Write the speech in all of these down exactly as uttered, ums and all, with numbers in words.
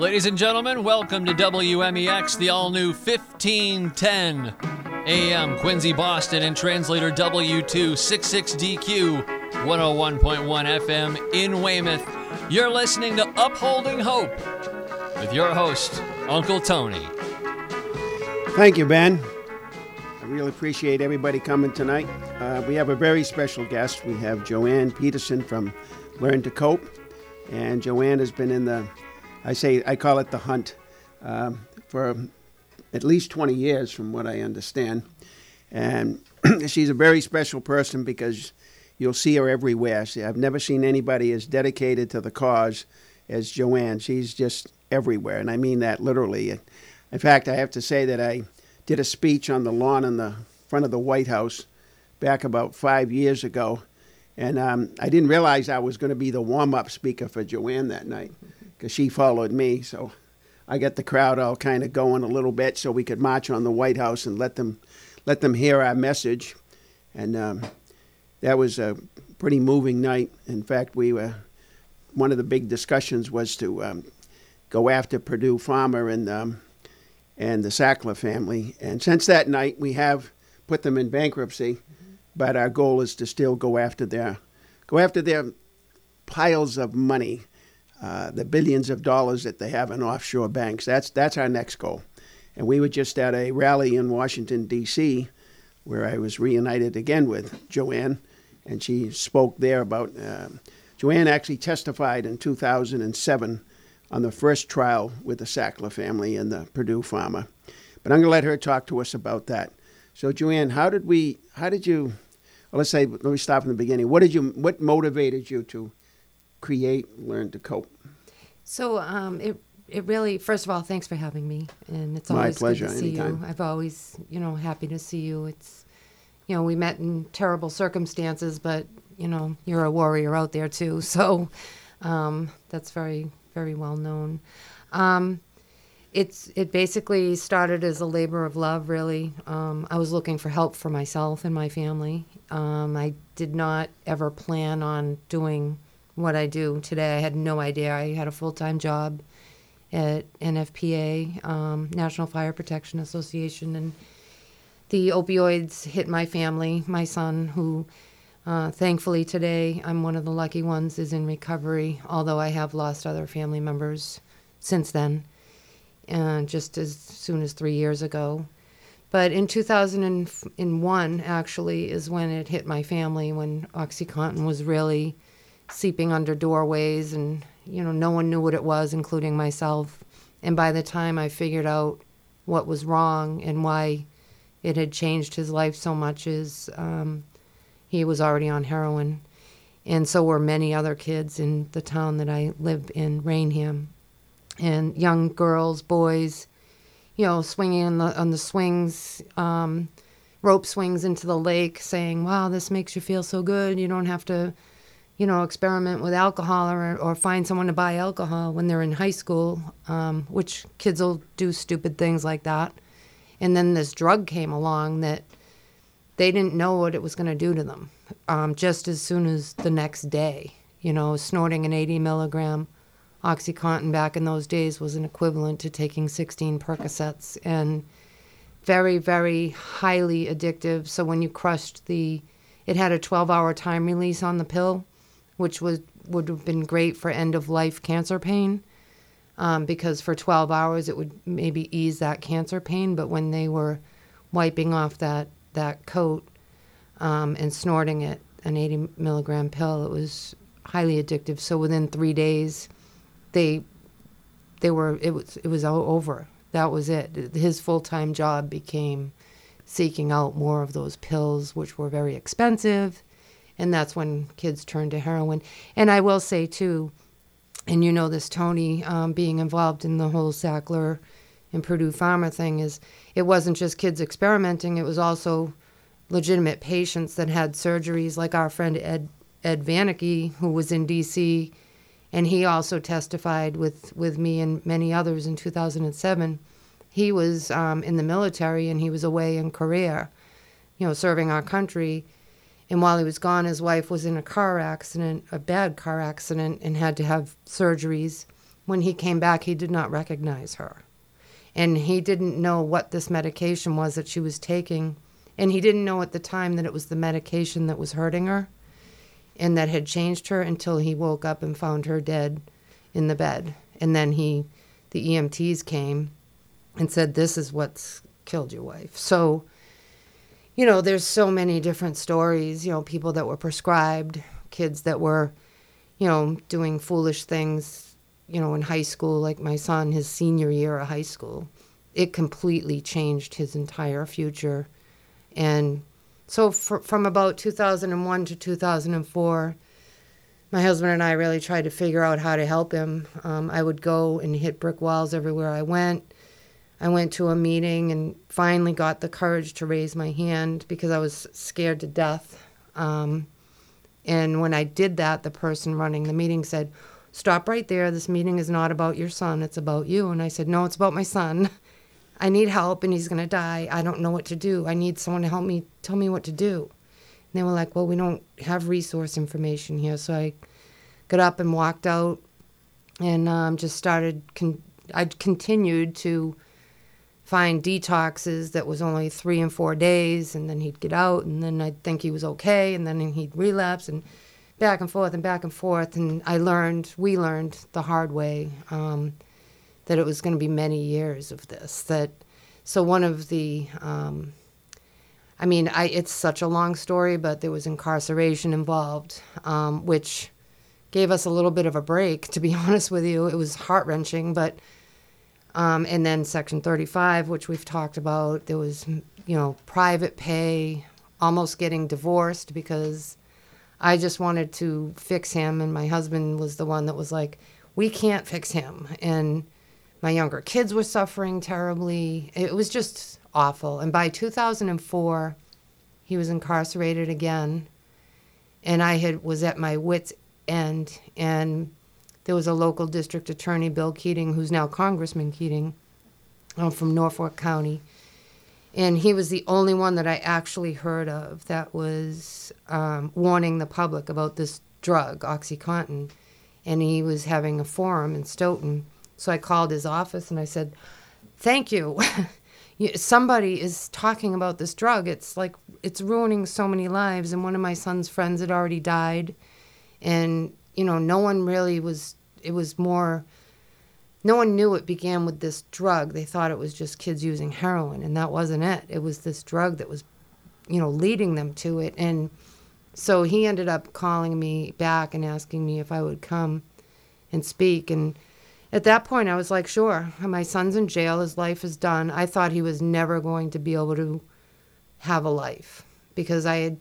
Ladies and gentlemen, welcome to W M E X, the all-new fifteen ten A M Quincy, Boston, and translator W two sixty-six D Q, one oh one point one F M in Weymouth. You're listening to Upholding Hope with your host, Uncle Tony. Thank you, Ben. I really appreciate everybody coming tonight. Uh, we have a very special guest. We have Joanne Peterson from Learn to Cope, and Joanne has been in the I say, I call it the hunt, uh, for at least twenty years, from what I understand. And she's a very special person because you'll see her everywhere. See, I've never seen anybody as dedicated to the cause as Joanne. She's just everywhere, and I mean that literally. In fact, I have to say that I did a speech on the lawn in the front of the White House back about five years ago, and um, I didn't realize I was going to be the warm-up speaker for Joanne that night. Because she followed me, so I got the crowd all kind of going a little bit so we could march on the White House and let them let them hear our message. And um, that was a pretty moving night. In fact, we were one of the big discussions was to um, go after Purdue Pharma and, um, and the Sackler family. And since that night, we have put them in bankruptcy, mm-hmm. but our goal is to still go after their go after their piles of money. Uh, the billions of dollars that they have in offshore banks. That's that's our next goal. And we were just at a rally in Washington, D C, where I was reunited again with Joanne, and she spoke there about... Uh, Joanne actually testified in two thousand seven on the first trial with the Sackler family and the Purdue Pharma. But I'm going to let her talk to us about that. So, Joanne, how did we... How did you... Well, let's say... Let me stop from the beginning. What did you... What motivated you to... create, learn to cope? So um, it it really, first of all, thanks for having me. And it's always my pleasure, good to see anytime. You. I've always, you know, happy to see you. It's, you know, we met in terrible circumstances, but, you know, you're a warrior out there too. So um, that's very, very well known. Um, it's It basically started as a labor of love, really. Um, I was looking for help for myself and my family. Um, I did not ever plan on doing what I do today. I had no idea. I had a full-time job at N F P A, um, National Fire Protection Association, and the opioids hit my family. My son, who uh, thankfully today, I'm one of the lucky ones, is in recovery, although I have lost other family members since then, uh, just as soon as three years ago. But in two thousand one, actually, is when it hit my family, when OxyContin was really seeping under doorways, and you know, no one knew what it was, including myself. And by the time I figured out what was wrong and why it had changed his life so much is um, he was already on heroin, and so were many other kids in the town that I live in, Rainham, and young girls, boys, you know, swinging on the, on the swings, um, rope swings into the lake, saying, "Wow, this makes you feel so good. You don't have to, you know, experiment with alcohol or, or find someone to buy alcohol," when they're in high school, um, which kids will do stupid things like that. And then this drug came along that they didn't know what it was going to do to them, um, just as soon as the next day. You know, snorting an eighty milligram OxyContin back in those days was an equivalent to taking sixteen Percocets, and very, very highly addictive. So when you crushed the, it had a twelve-hour time release on the pill, which was, would have been great for end-of-life cancer pain, um, because for twelve hours it would maybe ease that cancer pain. But when they were wiping off that, that coat um, and snorting it, an eighty-milligram pill, it was highly addictive. So within three days, they they were it was it was all over. That was it. His full-time job became seeking out more of those pills, which were very expensive. And that's when kids turn to heroin. And I will say, too, and you know this, Tony, um, being involved in the whole Sackler and Purdue Pharma thing, is it wasn't just kids experimenting. It was also legitimate patients that had surgeries, like our friend Ed Ed Vannecke, who was in D C, and he also testified with, with me and many others in two thousand seven. He was um, in the military, and he was away in Korea, you know, serving our country. And while he was gone, his wife was in a car accident, a bad car accident, and had to have surgeries. when he came back, he did not recognize her. And he didn't know what this medication was that she was taking. And he didn't know at the time that it was the medication that was hurting her and that had changed her until he woke up and found her dead in the bed. And then he, the E M Ts came and said, this is what's killed your wife. So, you know, there's so many different stories, you know, people that were prescribed, kids that were, you know, doing foolish things, you know, in high school, like my son, his senior year of high school. It completely changed his entire future. And so for, from about two thousand one to two thousand four, my husband and I really tried to figure out how to help him. Um, I would go and hit brick walls everywhere I went. I went to a meeting and finally got the courage to raise my hand because I was scared to death. Um, and when I did that, the person running the meeting said, stop right there. This meeting is not about your son. It's about you. And I said, no, it's about my son. I need help, and he's going to die. I don't know what to do. I need someone to help me, tell me what to do. And they were like, well, we don't have resource information here. So I got up and walked out and um, just started, con- I continued to find detoxes that was only three and four days, and then he'd get out, and then I'd think he was okay, and then he'd relapse, and back and forth and back and forth. And I learned, we learned the hard way, um, that it was going to be many years of this. That so one of the, um, I mean, I, it's such a long story, but there was incarceration involved, um, which gave us a little bit of a break, to be honest with you. It was heart-wrenching, but, um, and then Section thirty-five, which we've talked about, there was, you know, private pay, almost getting divorced because I just wanted to fix him, and my husband was the one that was like, we can't fix him, and my younger kids were suffering terribly. It was just awful. And by two thousand four, he was incarcerated again. And I had was at my wits' end. And there was a local district attorney, Bill Keating, who's now Congressman Keating, um, from Norfolk County. And he was the only one that I actually heard of that was um, warning the public about this drug, OxyContin. And he was having a forum in Stoughton. So I called his office and I said, thank you. Somebody is talking about this drug. It's like, it's ruining so many lives. And one of my son's friends had already died. And, you know, no one really was, it was more, no one knew it began with this drug. They thought it was just kids using heroin. And that wasn't it. It was this drug that was, you know, leading them to it. And so he ended up calling me back and asking me if I would come and speak. And at that point, I was like, sure, my son's in jail. His life is done. I thought he was never going to be able to have a life because I had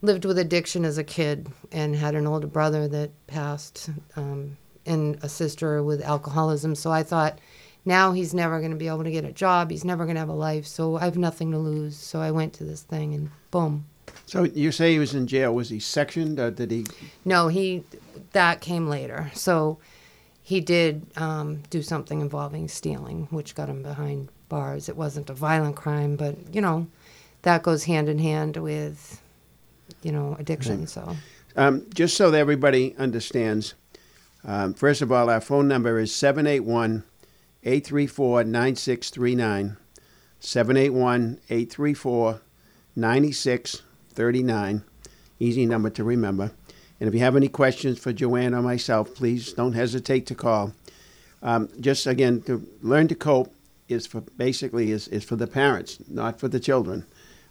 lived with addiction as a kid and had an older brother that passed um, and a sister with alcoholism. So I thought, now he's never going to be able to get a job. He's never going to have a life. So I have nothing to lose. So I went to this thing and boom. So you say he was in jail. Was he sectioned or did he? No, he that came later. So he did um, do something involving stealing, which got him behind bars. It wasn't a violent crime, but, you know, that goes hand in hand with, you know, addiction. Right. So, um, just so that everybody understands, um, first of all, our phone number is seven eight one, eight three four, nine six three nine, seven eight one, eight three four, nine six three nine, easy number to remember. And if you have any questions for Joanne or myself, please don't hesitate to call. Um, just again, to Learn to Cope is for basically is, is for the parents, not for the children,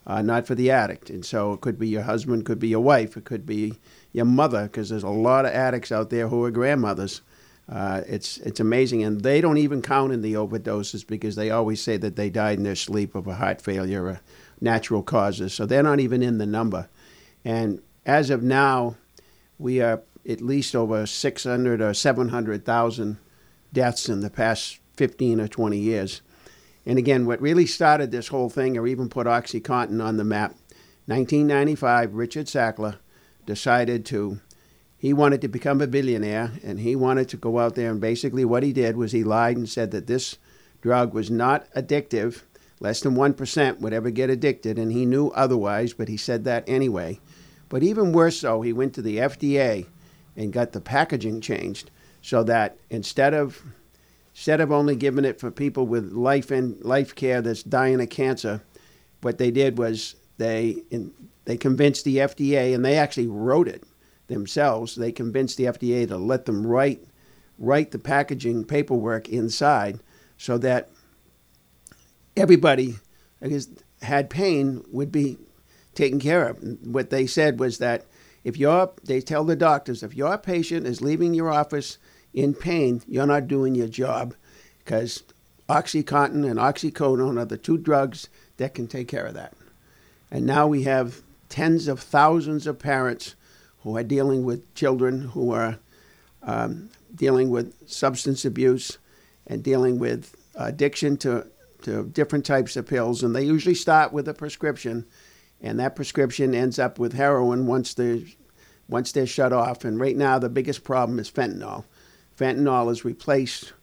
uh, not for the addict. And so it could be your husband, could be your wife, it could be your mother, because there's a lot of addicts out there who are grandmothers. Uh, it's it's amazing, and they don't even count in the overdoses because they always say that they died in their sleep of a heart failure or natural causes. So they're not even in the number. And as of now, we are at least over six hundred or seven hundred thousand deaths in the past fifteen or twenty years. And again, what really started this whole thing, or even put OxyContin on the map, nineteen ninety-five, Richard Sackler decided to, he wanted to become a billionaire, and he wanted to go out there, and basically what he did was he lied and said that this drug was not addictive, less than one percent would ever get addicted, and he knew otherwise, but he said that anyway. But even worse so, he went to the F D A and got the packaging changed so that instead of instead of only giving it for people with life and life care that's dying of cancer, what they did was they in, they convinced the F D A, and they actually wrote it themselves. They convinced the F D A to let them write write the packaging paperwork inside, so that everybody who had pain would be taken care of. And what they said was that if you're, they tell the doctors, if your patient is leaving your office in pain, you're not doing your job, because OxyContin and OxyContin are the two drugs that can take care of that. And now we have tens of thousands of parents who are dealing with children who are um, dealing with substance abuse and dealing with addiction to, to different types of pills. And they usually start with a prescription, and that prescription ends up with heroin once they're, once they're shut off. And right now the biggest problem is fentanyl. Fentanyl is replaced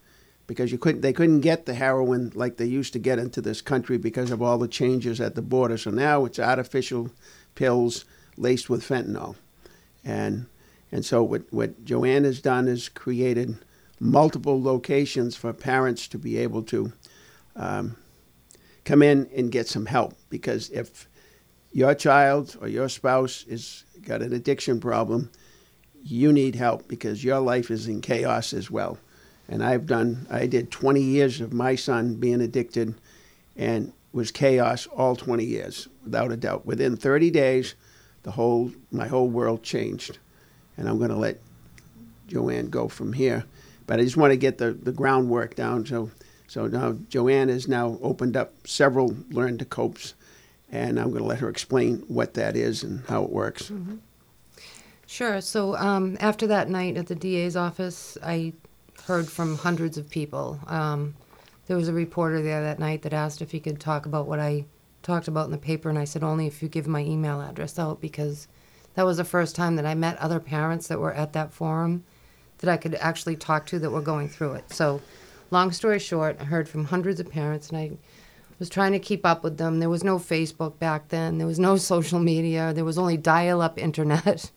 because you couldn't, they couldn't get the heroin like they used to get into this country because of all the changes at the border. So now it's artificial pills laced with fentanyl. And and so what, what Joanne has done is created multiple locations for parents to be able to um, come in and get some help. Because if your child or your spouse has got an addiction problem, you need help, because your life is in chaos as well. And I've done, I did twenty years of my son being addicted, and was chaos all twenty years, without a doubt. Within thirty days, the whole, my whole world changed. And I'm going to let Joanne go from here. But I just want to get the, the groundwork down. So so now Joanne has now opened up several Learn to Copes, and I'm going to let her explain what that is and how it works. Mm-hmm. Sure. So um, after that night at the D A's office, I heard from hundreds of people. Um, there was a reporter there that night that asked if he could talk about what I talked about in the paper, and I said, only if you give my email address out, because that was the first time that I met other parents that were at that forum that I could actually talk to that were going through it. So long story short, I heard from hundreds of parents, and I was trying to keep up with them. There was no Facebook back then. There was no social media. There was only dial-up internet.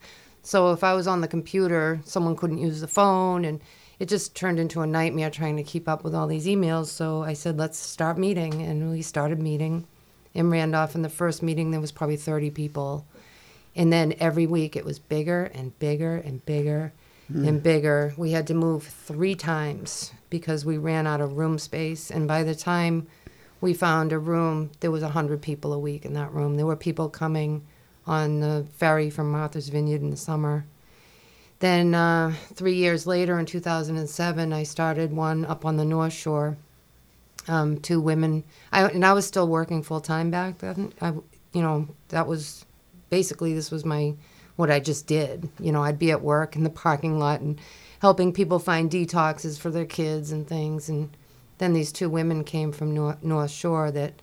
So if I was on the computer, someone couldn't use the phone, and it just turned into a nightmare trying to keep up with all these emails. So I said, let's start meeting, and we started meeting in Randolph. In the first meeting, there was probably thirty people. And then every week it was bigger and bigger and bigger mm. and bigger. We had to move three times because we ran out of room space. And by the time we found a room, there was one hundred people a week in that room. There were people coming on the ferry from Martha's Vineyard in the summer. Then uh, three years later in two thousand seven, I started one up on the North Shore. Um, two women, I, and I was still working full time back then. I, you know, that was... Basically, this was my, what I just did. You know, I'd be at work in the parking lot and helping people find detoxes for their kids and things. And then these two women came from North Shore that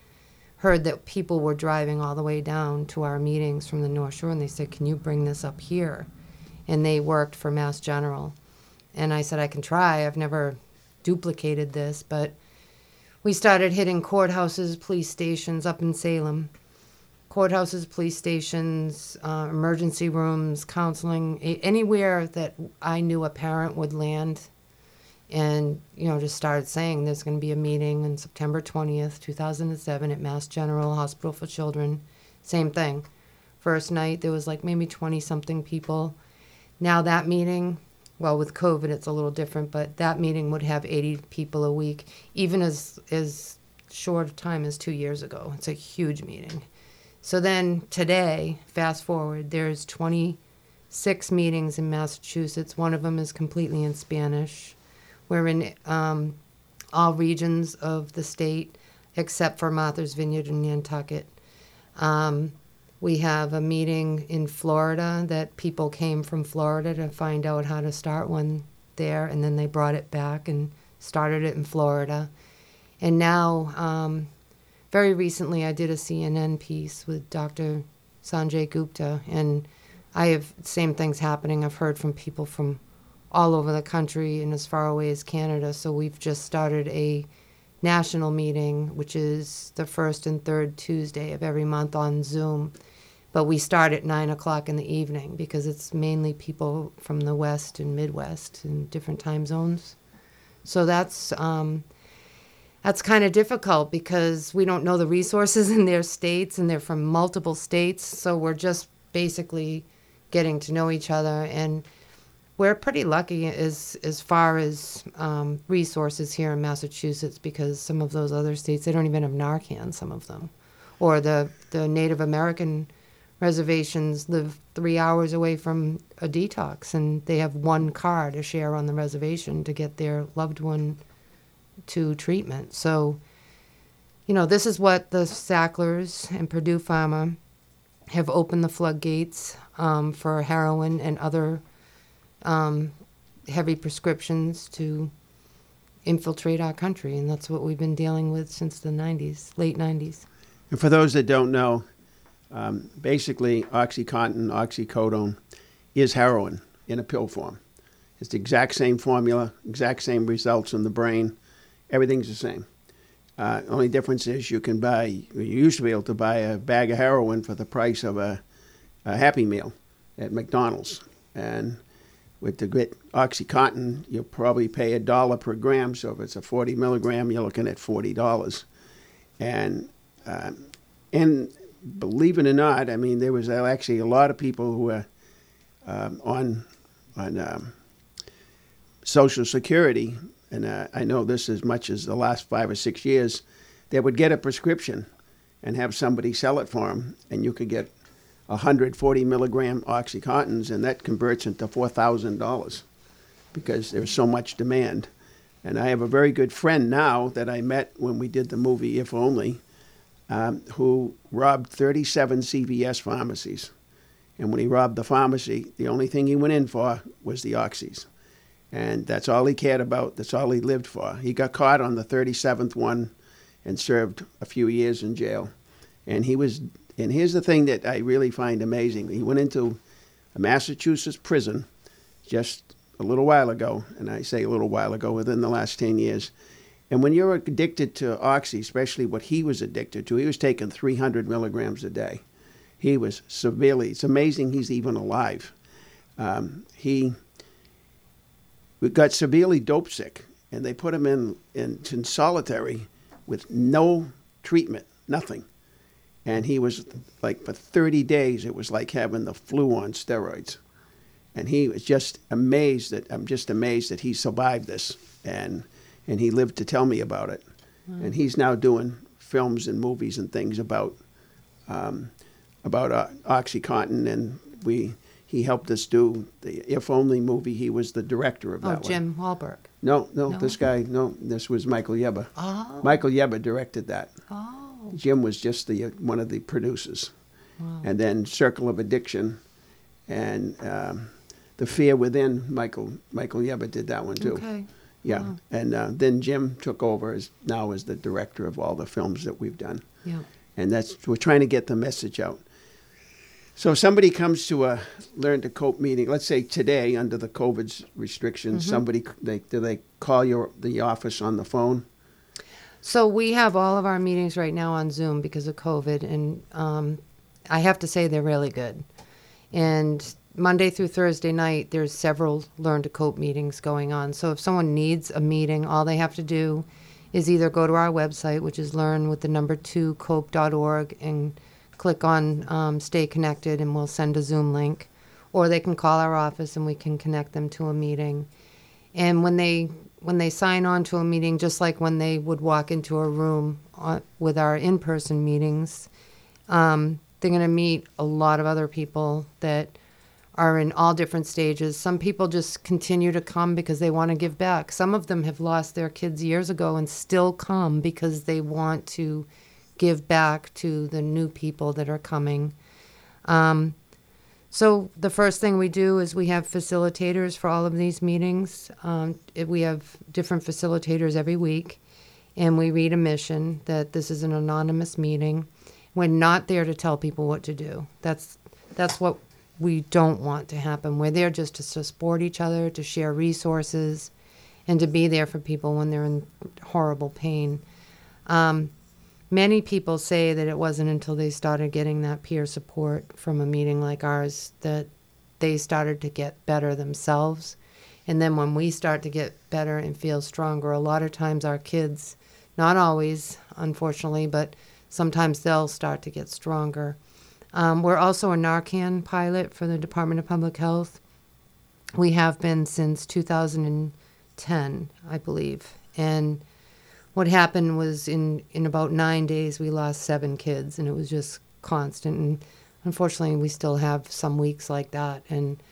heard that people were driving all the way down to our meetings from the North Shore. And they said, can you bring this up here? And they worked for Mass General. And I said, I can try. I've never duplicated this. But we started hitting courthouses, police stations up in Salem. Courthouses, police stations, uh, emergency rooms, counseling, a- anywhere that I knew a parent would land, and, you know, just started saying there's going to be a meeting on September twentieth, two thousand seven at Mass General Hospital for Children. Same thing. First night, there was like maybe twenty-something people. Now that meeting, well, with COVID, it's a little different, but that meeting would have eighty people a week, even as, as short of time as two years ago. It's a huge meeting. So then today, fast forward, there's twenty-six meetings in Massachusetts. One of them is completely in Spanish. We're in um, all regions of the state except for Martha's Vineyard and Nantucket. Um, we have a meeting in Florida that people came from Florida to find out how to start one there, and then they brought it back and started it in Florida. And now... Um, Very recently, I did a C N N piece with Doctor Sanjay Gupta, and I have same things happening. I've heard from people from all over the country and as far away as Canada. So we've just started a national meeting, which is the first and third Tuesday of every month on Zoom. But we start at nine o'clock in the evening because it's mainly people from the West and Midwest and different time zones. So that's um, that's kind of difficult because we don't know the resources in their states, and they're from multiple states. So we're just basically getting to know each other. And we're pretty lucky as, as far as um, resources here in Massachusetts, because some of those other states, they don't even have Narcan, some of them. Or the, the Native American reservations live three hours away from a detox, and they have one car to share on the reservation to get their loved one to treatment. So, you know, this is what the Sacklers and Purdue Pharma have opened the floodgates um, for heroin and other um, heavy prescriptions to infiltrate our country, and that's what we've been dealing with since the nineties, late nineties. And for those that don't know, Um, basically, OxyContin, oxycodone is heroin in a pill form. It's the exact same formula, exact same results in the brain. Everything's the same. Uh, only difference is you can buy, you used to be able to buy a bag of heroin for the price of a, a Happy Meal at McDonald's. And with the good OxyContin, you'll probably pay a dollar per gram. So if it's a forty milligram, you're looking at forty dollars. And, uh, and, believe it or not, I mean, there was actually a lot of people who were um, on on um, Social Security, and uh, I know this as much as the last five or six years, that would get a prescription and have somebody sell it for them, and you could get one hundred forty milligram OxyContins, and that converts into four thousand dollars because there's so much demand. And I have a very good friend now that I met when we did the movie If Only, Um, who robbed thirty-seven C V S pharmacies. And when he robbed the pharmacy, the only thing he went in for was the oxys. And that's all he cared about. That's all he lived for. He got caught on the thirty-seventh one and served a few years in jail. And he was, and here's the thing that I really find amazing. He went into a Massachusetts prison just a little while ago, and I say a little while ago, within the last ten years, and when you're addicted to oxy, especially what he was addicted to, he was taking three hundred milligrams a day. He was severely, it's amazing he's even alive. Um, he got severely dope sick, and they put him in, in, in solitary with no treatment, nothing. And he was, like, for thirty days, it was like having the flu on steroids. And he was just amazed that, I'm just amazed that he survived this. And... And he lived to tell me about it. Wow. And he's now doing films and movies and things about um, about uh, OxyContin. And we he helped us do the If Only movie. He was the director of that one. Oh, Jim Wahlberg. No, no, no, this guy, no, this was Michael Yeba. Oh. Michael Yeba directed that. Oh. Jim was just the uh, one of the producers. Wow. And then Circle of Addiction and um, The Fear Within, Michael Michael Yeba did that one too. Okay. Yeah, wow. And uh, then Jim took over as now as the director of all the films that we've done. Yeah, and that's we're trying to get the message out. So if somebody comes to a Learn to Cope meeting, let's say today under the COVID restrictions, mm-hmm. somebody they do they call your the office on the phone? So we have all of our meetings right now on Zoom because of COVID, and um, I have to say they're really good. And Monday through Thursday night, there's several Learn to Cope meetings going on. So if someone needs a meeting, all they have to do is either go to our website, which is learn with the number two cope dot org, and click on um, Stay Connected, and we'll send a Zoom link. Or they can call our office, and we can connect them to a meeting. And when they when they sign on to a meeting, just like when they would walk into a room on, with our in-person meetings, um, they're going to meet a lot of other people that are in all different stages. Some people just continue to come because they want to give back. Some of them have lost their kids years ago and still come because they want to give back to the new people that are coming. Um, so the first thing we do is we have facilitators for all of these meetings. Um, we have different facilitators every week, and we read a mission that this is an anonymous meeting. We're not there to tell people what to do. That's that's what we don't want to happen. We're there just to support each other, to share resources, and to be there for people when they're in horrible pain. Um, Many people say that it wasn't until they started getting that peer support from a meeting like ours that they started to get better themselves. And then when we start to get better and feel stronger, a lot of times our kids, not always, unfortunately, but sometimes they'll start to get stronger. Um, we're also a Narcan pilot for the Department of Public Health. We have been since two thousand ten, I believe. And what happened was in, in about nine days, we lost seven kids, and it was just constant. And unfortunately, we still have some weeks like that. And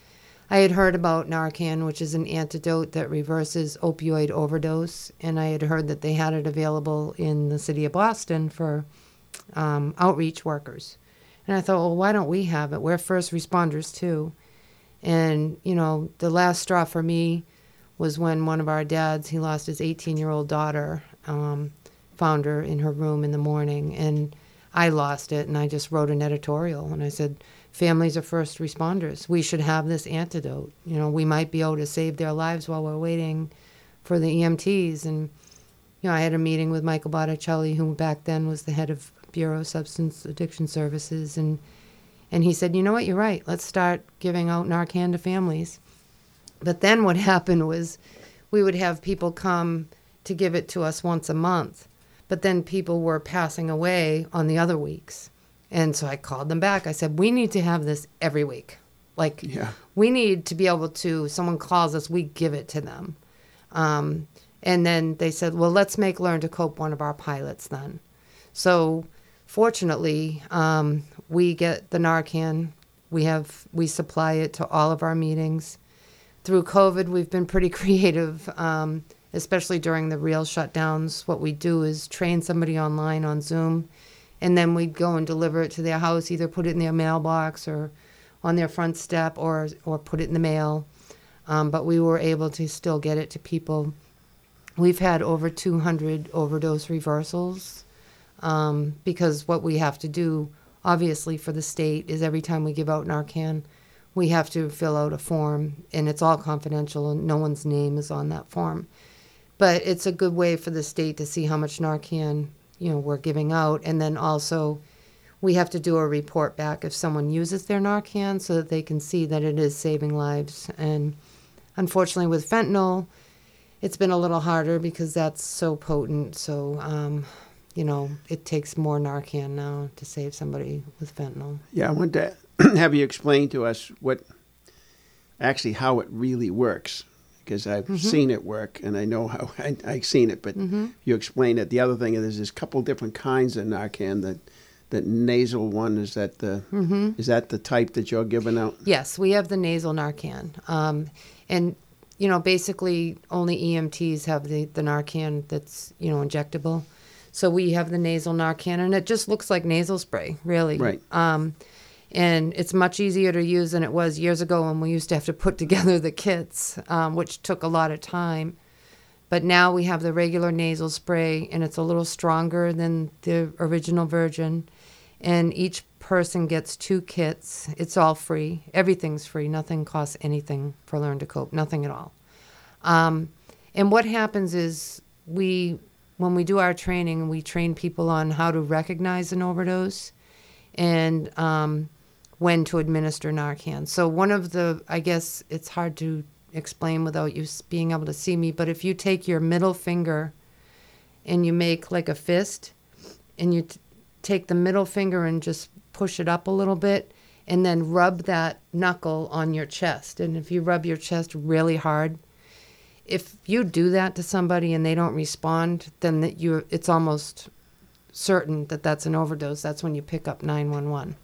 I had heard about Narcan, which is an antidote that reverses opioid overdose, and I had heard that they had it available in the city of Boston for um, outreach workers. And I thought, well, why don't we have it? We're first responders, too. And, you know, the last straw for me was when one of our dads, he lost his eighteen-year-old daughter, um, found her in her room in the morning, and I lost it, and I just wrote an editorial, and I said, families are first responders. We should have this antidote. You know, we might be able to save their lives while we're waiting for the E M Ts. And, you know, I had a meeting with Michael Botticelli, who back then was the head of Bureau of Substance Addiction Services. And, and he said, you know what, you're right. Let's start giving out Narcan to families. But then what happened was we would have people come to give it to us once a month. But then people were passing away on the other weeks. And so I called them back. I said, we need to have this every week. Like, yeah. We need to be able to, someone calls us, we give it to them. Um, and then they said, well, let's make Learn to Cope one of our pilots then. So fortunately, um, we get the Narcan. We have, we supply it to all of our meetings. Through COVID, we've been pretty creative, um, especially during the real shutdowns. What we do is train somebody online on Zoom, and then we'd go and deliver it to their house, either put it in their mailbox or on their front step or or put it in the mail. Um, but we were able to still get it to people. We've had over two hundred overdose reversals um, because what we have to do, obviously, for the state is every time we give out Narcan, we have to fill out a form, and it's all confidential, and no one's name is on that form. But it's a good way for the state to see how much Narcan you know, we're giving out. And then also we have to do a report back if someone uses their Narcan so that they can see that it is saving lives. And unfortunately with fentanyl, it's been a little harder because that's so potent. So, um, you know, it takes more Narcan now to save somebody with fentanyl. Yeah, I wanted to have you explain to us what, actually how it really works. Because I've mm-hmm. seen it work, and I know how I, I've seen it, but mm-hmm. you explain it. The other thing is, there's this couple different kinds of Narcan. That that nasal one is that the mm-hmm. is that the type that you're giving out? Yes, we have the nasal Narcan, um, and you know basically only E M Ts have the, the Narcan that's you know injectable. So we have the nasal Narcan, and it just looks like nasal spray, really. Right. Um, And it's much easier to use than it was years ago when we used to have to put together the kits, um, which took a lot of time. But now we have the regular nasal spray, and it's a little stronger than the original version. And each person gets two kits. It's all free. Everything's free. Nothing costs anything for Learn to Cope. Nothing at all. Um, and what happens is we, when we do our training, we train people on how to recognize an overdose and um, when to administer Narcan. So one of the, I guess it's hard to explain without you being able to see me, but if you take your middle finger and you make like a fist, and you t- take the middle finger and just push it up a little bit, and then rub that knuckle on your chest. And if you rub your chest really hard, if you do that to somebody and they don't respond, then that you it's almost certain that that's an overdose. That's when you pick up nine one one.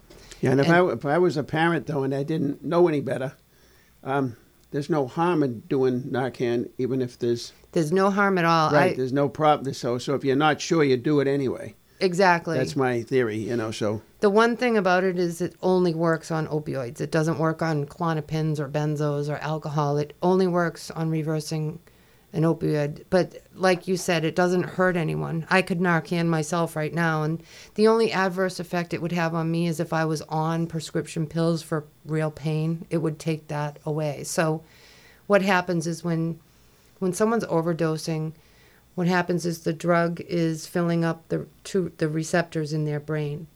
Yeah, and if, and, I, if I was a parent, though, and I didn't know any better, um, there's no harm in doing Narcan, even if there's... There's no harm at all. Right, I, there's no problem. So, so if you're not sure, you do it anyway. Exactly. That's my theory, you know, so... The one thing about it is it only works on opioids. It doesn't work on clonopins or benzos or alcohol. It only works on reversing an opioid. But like you said, it doesn't hurt anyone. I could Narcan myself right now, and the only adverse effect it would have on me is if I was on prescription pills for real pain, it would take that away. So what happens is when when someone's overdosing, What happens is the drug is filling up the to the receptors in their brain.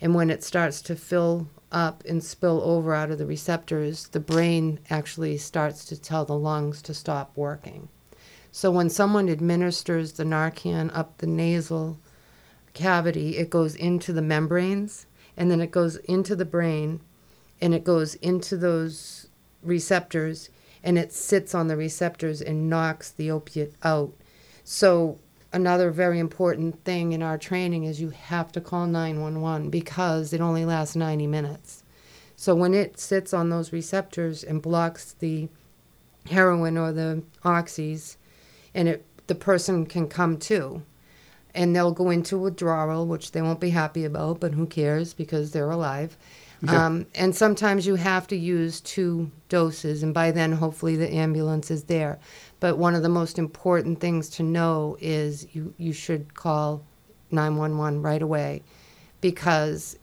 And when it starts to fill up and spill over out of the receptors, the brain actually starts to tell the lungs to stop working. So when someone administers the Narcan up the nasal cavity, it goes into the membranes, and then it goes into the brain, and it goes into those receptors, and it sits on the receptors and knocks the opiate out. So another very important thing in our training is you have to call nine one one because it only lasts ninety minutes. So when it sits on those receptors and blocks the heroin or the oxys, and it, the person can come to, and they'll go into withdrawal, which they won't be happy about, but who cares because they're alive. Yeah. Um, and sometimes you have to use two doses, and by then hopefully the ambulance is there. But one of the most important things to know is you, you should call nine one one right away, because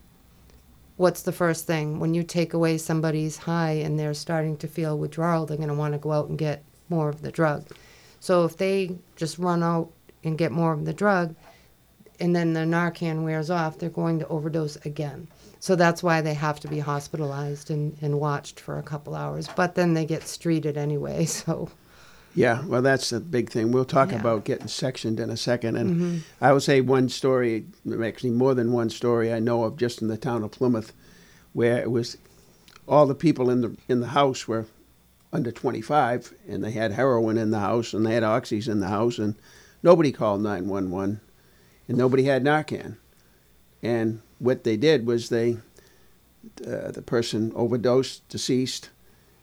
what's the first thing? When you take away somebody's high and they're starting to feel withdrawal, they're going to want to go out and get more of the drug. So if they just run out and get more of the drug, and then the Narcan wears off, they're going to overdose again. So that's why they have to be hospitalized and, and watched for a couple hours. But then they get streeted anyway, so. Yeah, well, that's the big thing. We'll talk yeah. about getting sectioned in a second. And mm-hmm. I will say one story, actually more than one story I know of just in the town of Plymouth, where it was all the people in the in the house were under twenty-five, and they had heroin in the house, and they had oxys in the house, and nobody called nine one one, and nobody had Narcan. And what they did was they, uh, the person overdosed, deceased,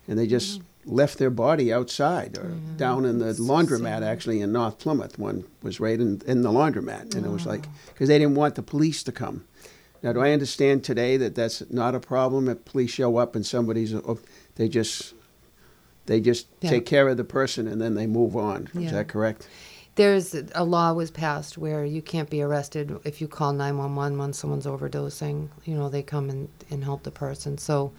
and they just mm-hmm. left their body outside or mm-hmm. down in the laundromat, actually, in North Plymouth. One was right in, in the laundromat. And oh. it was like, because they didn't want the police to come. Now, do I understand today that that's not a problem if police show up and somebody's, they just, they just yeah. take care of the person and then they move on. Yeah. Is that correct? There's a law was passed where you can't be arrested if you call nine one one when someone's overdosing. You know, they come and, and help the person. So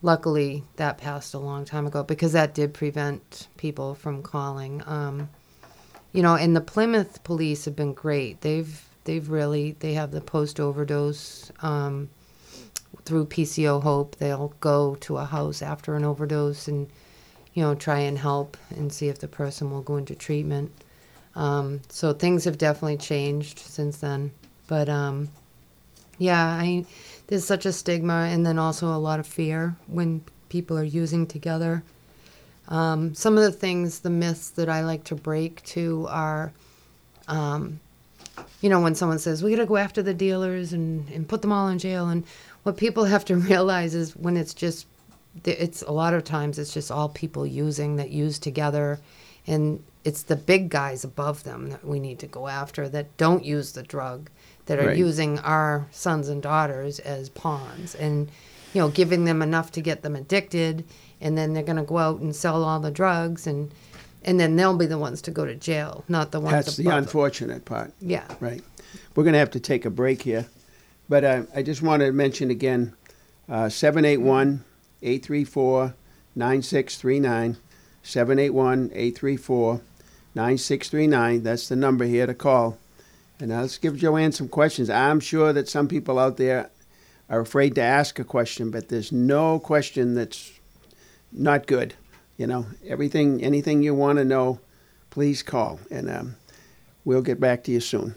luckily that passed a long time ago because that did prevent people from calling. Um, you know, and the Plymouth police have been great. They've they've really, they have the post-overdose um, through P C O Hope. They'll go to a house after an overdose and, you know, try and help and see if the person will go into treatment. Um, so things have definitely changed since then. But, um, yeah, I, there's such a stigma and then also a lot of fear when people are using together. Um, some of the things, the myths that I like to break too are, um, you know, when someone says, we got to go after the dealers and, and put them all in jail. And what people have to realize is when it's just, it's a lot of times it's just all people using that use together. And it's the big guys above them that we need to go after that don't use the drug, that are right. using our sons and daughters as pawns and, you know, giving them enough to get them addicted. And then they're going to go out and sell all the drugs. And, and then they'll be the ones to go to jail, not the ones above. That's the unfortunate part. Yeah. Right. We're going to have to take a break here. But uh, I just want to mention again, uh, seven eight one, eight three four, nine six three nine. seven eight one, eight three four, nine six three nine. That's the number here to call. And now let's give Joanne some questions. I'm sure that some people out there are afraid to ask a question, but there's no question that's not good. You know, everything, anything you want to know, please call. And um, we'll get back to you soon.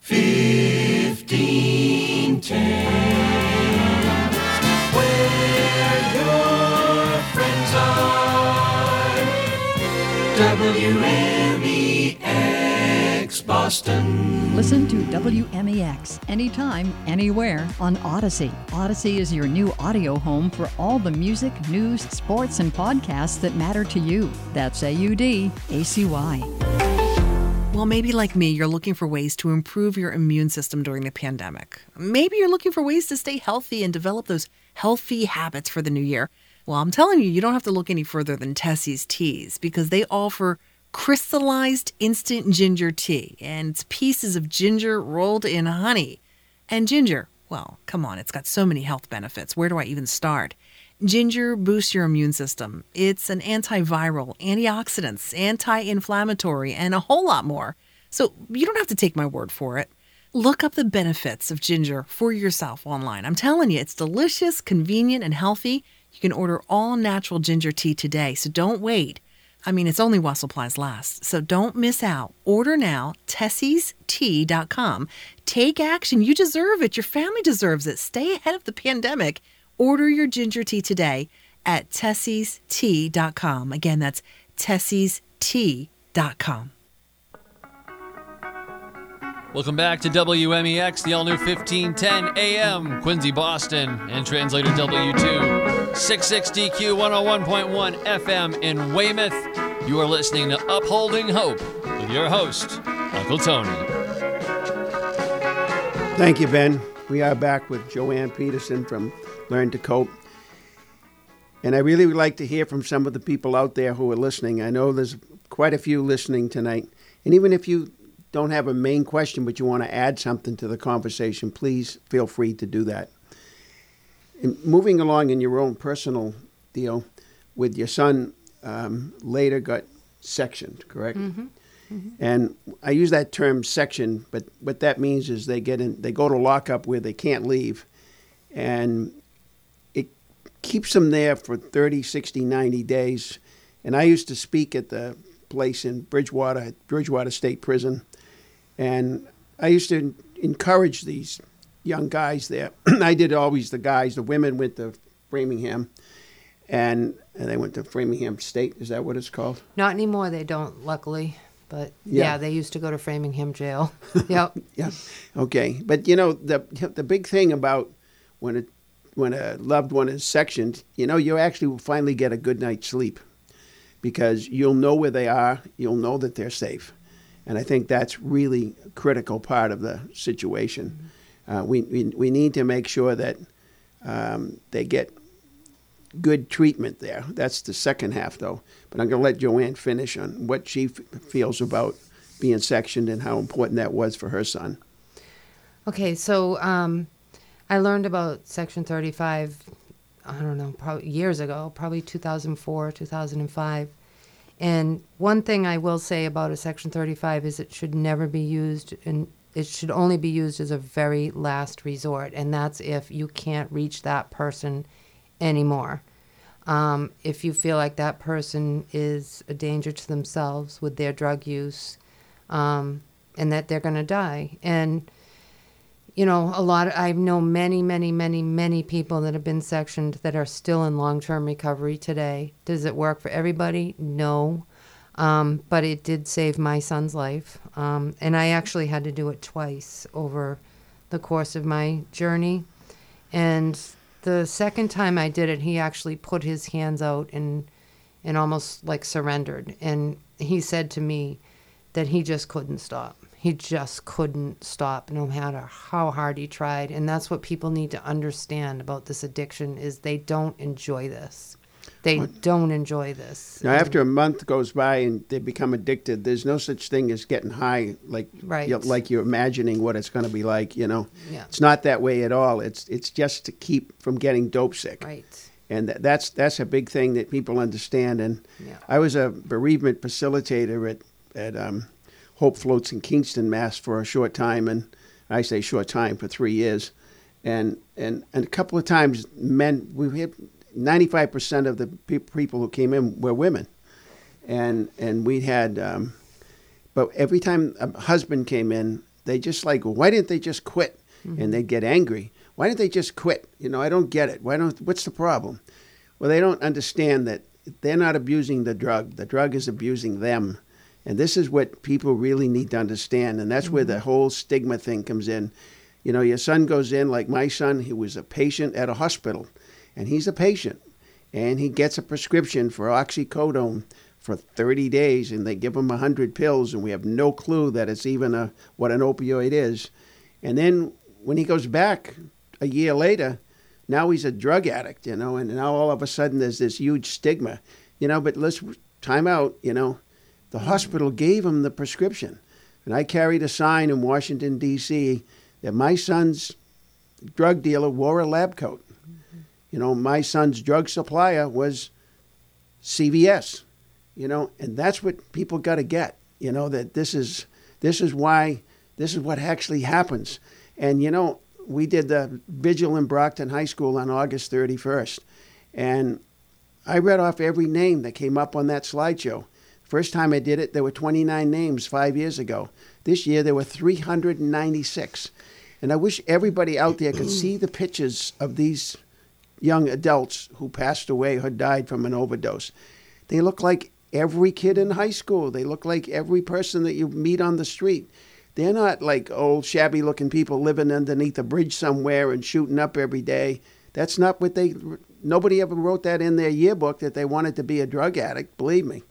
fifteen ten. W M E X Boston. Listen to W M E X anytime, anywhere on Odyssey. Odyssey is your new audio home for all the music, news, sports, and podcasts that matter to you. That's A U D A C Y. Well, maybe like me, you're looking for ways to improve your immune system during the pandemic. Maybe you're looking for ways to stay healthy and develop those healthy habits for the new year. Well, I'm telling you, you don't have to look any further than Tessie's Teas because they offer crystallized instant ginger tea, and it's pieces of ginger rolled in honey. And ginger, well, come on, it's got so many health benefits. Where do I even start? Ginger boosts your immune system. It's an antiviral, antioxidants, anti-inflammatory, and a whole lot more. So you don't have to take my word for it. Look up the benefits of ginger for yourself online. I'm telling you, it's delicious, convenient, and healthy. You can order all natural ginger tea today, so don't wait. I mean, it's only while supplies last, so don't miss out. Order now, tessies tea dot com. Take action. You deserve it. Your family deserves it. Stay ahead of the pandemic. Order your ginger tea today at tessies tea dot com. Again, that's tessies tea dot com. Welcome back to W M E X, the all-new fifteen ten A M, Quincy, Boston, and translator W two sixty-six D Q one oh one point one F M in Weymouth. You are listening to Upholding Hope with your host, Uncle Tony. Thank you, Ben. We are back with Joanne Peterson from Learn to Cope. And I really would like to hear from some of the people out there who are listening. I know there's quite a few listening tonight. And even if you don't have a main question, but you want to add something to the conversation, please feel free to do that. And moving along in your own personal deal with your son, um, later got sectioned, correct? Mm-hmm. Mm-hmm. And I use that term section, but what that means is they get in, they go to lockup where they can't leave, and it keeps them there for thirty, sixty, ninety days. And I used to speak at the place in Bridgewater, Bridgewater State Prison. And I used to encourage these young guys there. I did always the guys. The women went to Framingham, and, and they went to Framingham State. Is that what it's called? Not anymore. They don't, luckily. But, yeah, yeah they used to go to Framingham Jail. Yep. Yeah. Okay. But, you know, the the big thing about when a, when a loved one is sectioned, you know, you actually will finally get a good night's sleep because you'll know where they are. You'll know that they're safe. And I think that's really a critical part of the situation. Uh, we, we we need to make sure that um, they get good treatment there. That's the second half, though. But I'm going to let Joanne finish on what she f- feels about being sectioned and how important that was for her son. Okay, so um, I learned about Section thirty-five, I don't know, probably years ago, probably two thousand four, two thousand five. And one thing I will say about a Section thirty-five is it should never be used, and it should only be used as a very last resort, and that's if you can't reach that person anymore. Um, if you feel like that person is a danger to themselves with their drug use, um, and that they're going to die. And, you know, a lot of, I know many, many, many, many people that have been sectioned that are still in long-term recovery today. Does it work for everybody? No. Um, but it did save my son's life. Um, and I actually had to do it twice over the course of my journey. And the second time I did it, he actually put his hands out and, and almost like surrendered. And he said to me that he just couldn't stop. He just couldn't stop no matter how hard he tried. And that's what people need to understand about this addiction is they don't enjoy this. They well, don't enjoy this. Now, and after a month goes by and they become addicted, there's no such thing as getting high like right. you, like you're imagining what it's going to be like, you know. Yeah. It's not that way at all. It's it's just to keep from getting dope sick. Right. And th- that's that's a big thing that people understand. And yeah. I was a bereavement facilitator at, at um. Hope Floats in Kingston, Mass for a short time, and I say short time for three years. And and, and a couple of times, men, we had ninety-five percent of the pe- people who came in were women. And and we had, um, but every time a husband came in, they just like, well, why didn't they just quit? Mm-hmm. And they'd get angry. Why didn't they just quit? You know, I don't get it. Why don't, what's the problem? Well, they don't understand that they're not abusing the drug. The drug is abusing them. And this is what people really need to understand, and that's mm-hmm. where the whole stigma thing comes in. You know, your son goes in, like my son, he was a patient at a hospital, and he's a patient, and he gets a prescription for oxycodone for thirty days, and they give him one hundred pills, and we have no clue that it's even a what an opioid is. And then when he goes back a year later, now he's a drug addict, you know, and now all of a sudden there's this huge stigma. You know, but let's time out, you know. The hospital gave him the prescription. And I carried a sign in Washington, D C that my son's drug dealer wore a lab coat. Mm-hmm. You know, my son's drug supplier was C V S, you know, and that's what people got to get, you know, that this is this is why, this is what actually happens. And, you know, we did the vigil in Brockton High School on August thirty-first, and I read off every name that came up on that slideshow. First time I did it, there were twenty-nine names five years ago. This year, there were three hundred ninety-six. And I wish everybody out there could see the pictures of these young adults who passed away or died from an overdose. They look like every kid in high school. They look like every person that you meet on the street. They're not like old, shabby-looking people living underneath a bridge somewhere and shooting up every day. That's not what they... Nobody ever wrote that in their yearbook, that they wanted to be a drug addict, believe me.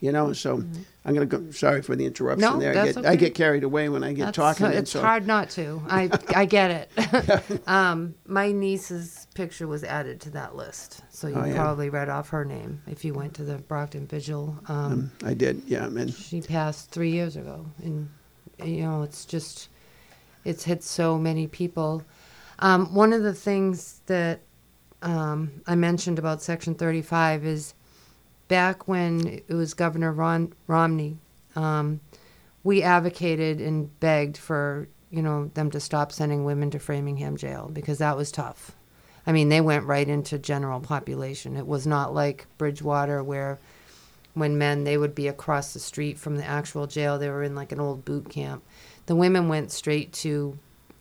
You know, so mm-hmm. I'm going to go... Sorry for the interruption no, there. That's I, get, okay. I get carried away when I get that's, talking. So, it's so. hard not to. I I get it. um, my niece's picture was added to that list. So you oh, yeah. probably read off her name if you went to the Brockton Vigil. Um, um, I did, yeah. And she passed three years ago. And, you know, it's just... It's hit so many people. Um, one of the things that um, I mentioned about Section thirty-five is... Back when it was Governor Ron, Romney, um, we advocated and begged for, you know, them to stop sending women to Framingham jail because that was tough. I mean, they went right into general population. It was not like Bridgewater where when men, they would be across the street from the actual jail. They were in like an old boot camp. The women went straight to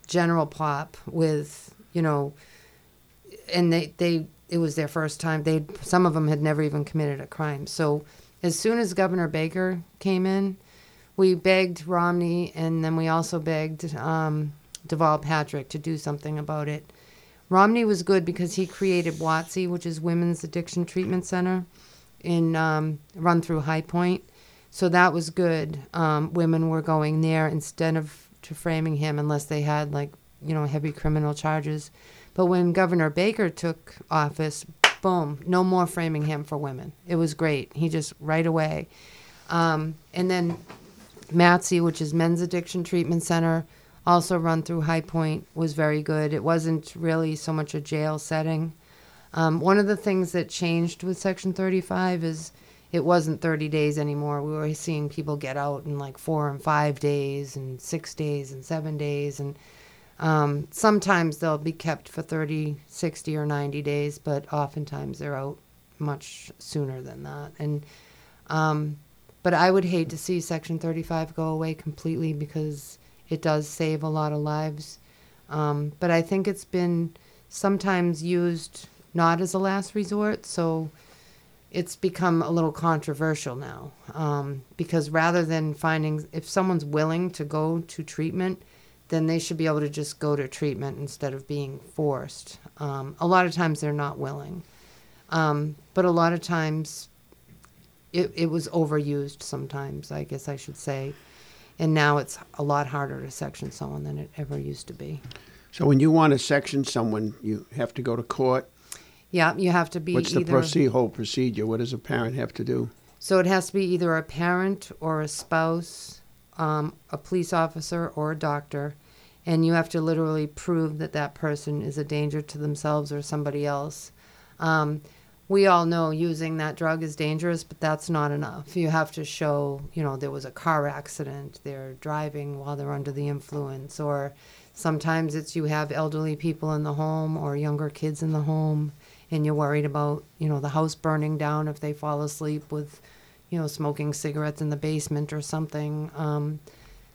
general pop with, you know, and they... they it was their first time. They some of them had never even committed a crime. So as soon as Governor Baker came in, we begged Romney, and then we also begged um, Deval Patrick to do something about it. Romney was good because he created WATSI, which is Women's Addiction Treatment Center, in um, run through High Point. So that was good. Um, women were going there instead of to Framingham unless they had, like, you know, heavy criminal charges. But when Governor Baker took office, boom, no more Framingham for women. It was great. He just right away. Um, and then MATSI, which is Men's Addiction Treatment Center, also run through High Point, was very good. It wasn't really so much a jail setting. Um, one of the things that changed with Section thirty-five is it wasn't thirty days anymore. We were seeing people get out in like four and five days and six days and seven days and... Um, sometimes they'll be kept for thirty, sixty, or ninety days, but oftentimes they're out much sooner than that. And um, but I would hate to see Section thirty-five go away completely because it does save a lot of lives. Um, but I think it's been sometimes used not as a last resort, so it's become a little controversial now. Um, because rather than finding, if someone's willing to go to treatment, then they should be able to just go to treatment instead of being forced. Um, a lot of times they're not willing. Um, but a lot of times it, it was overused sometimes, I guess I should say. And now it's a lot harder to section someone than it ever used to be. So when you want to section someone, you have to go to court? Yeah, you have to be What's either... What's the whole procedure? What does a parent have to do? So it has to be either a parent or a spouse, um, a police officer, or a doctor. And you have to literally prove that that person is a danger to themselves or somebody else. Um, we all know using that drug is dangerous, but that's not enough. You have to show, you know, there was a car accident, they're driving while they're under the influence, or sometimes it's you have elderly people in the home or younger kids in the home, and you're worried about, you know, the house burning down if they fall asleep with, you know, smoking cigarettes in the basement or something. Um,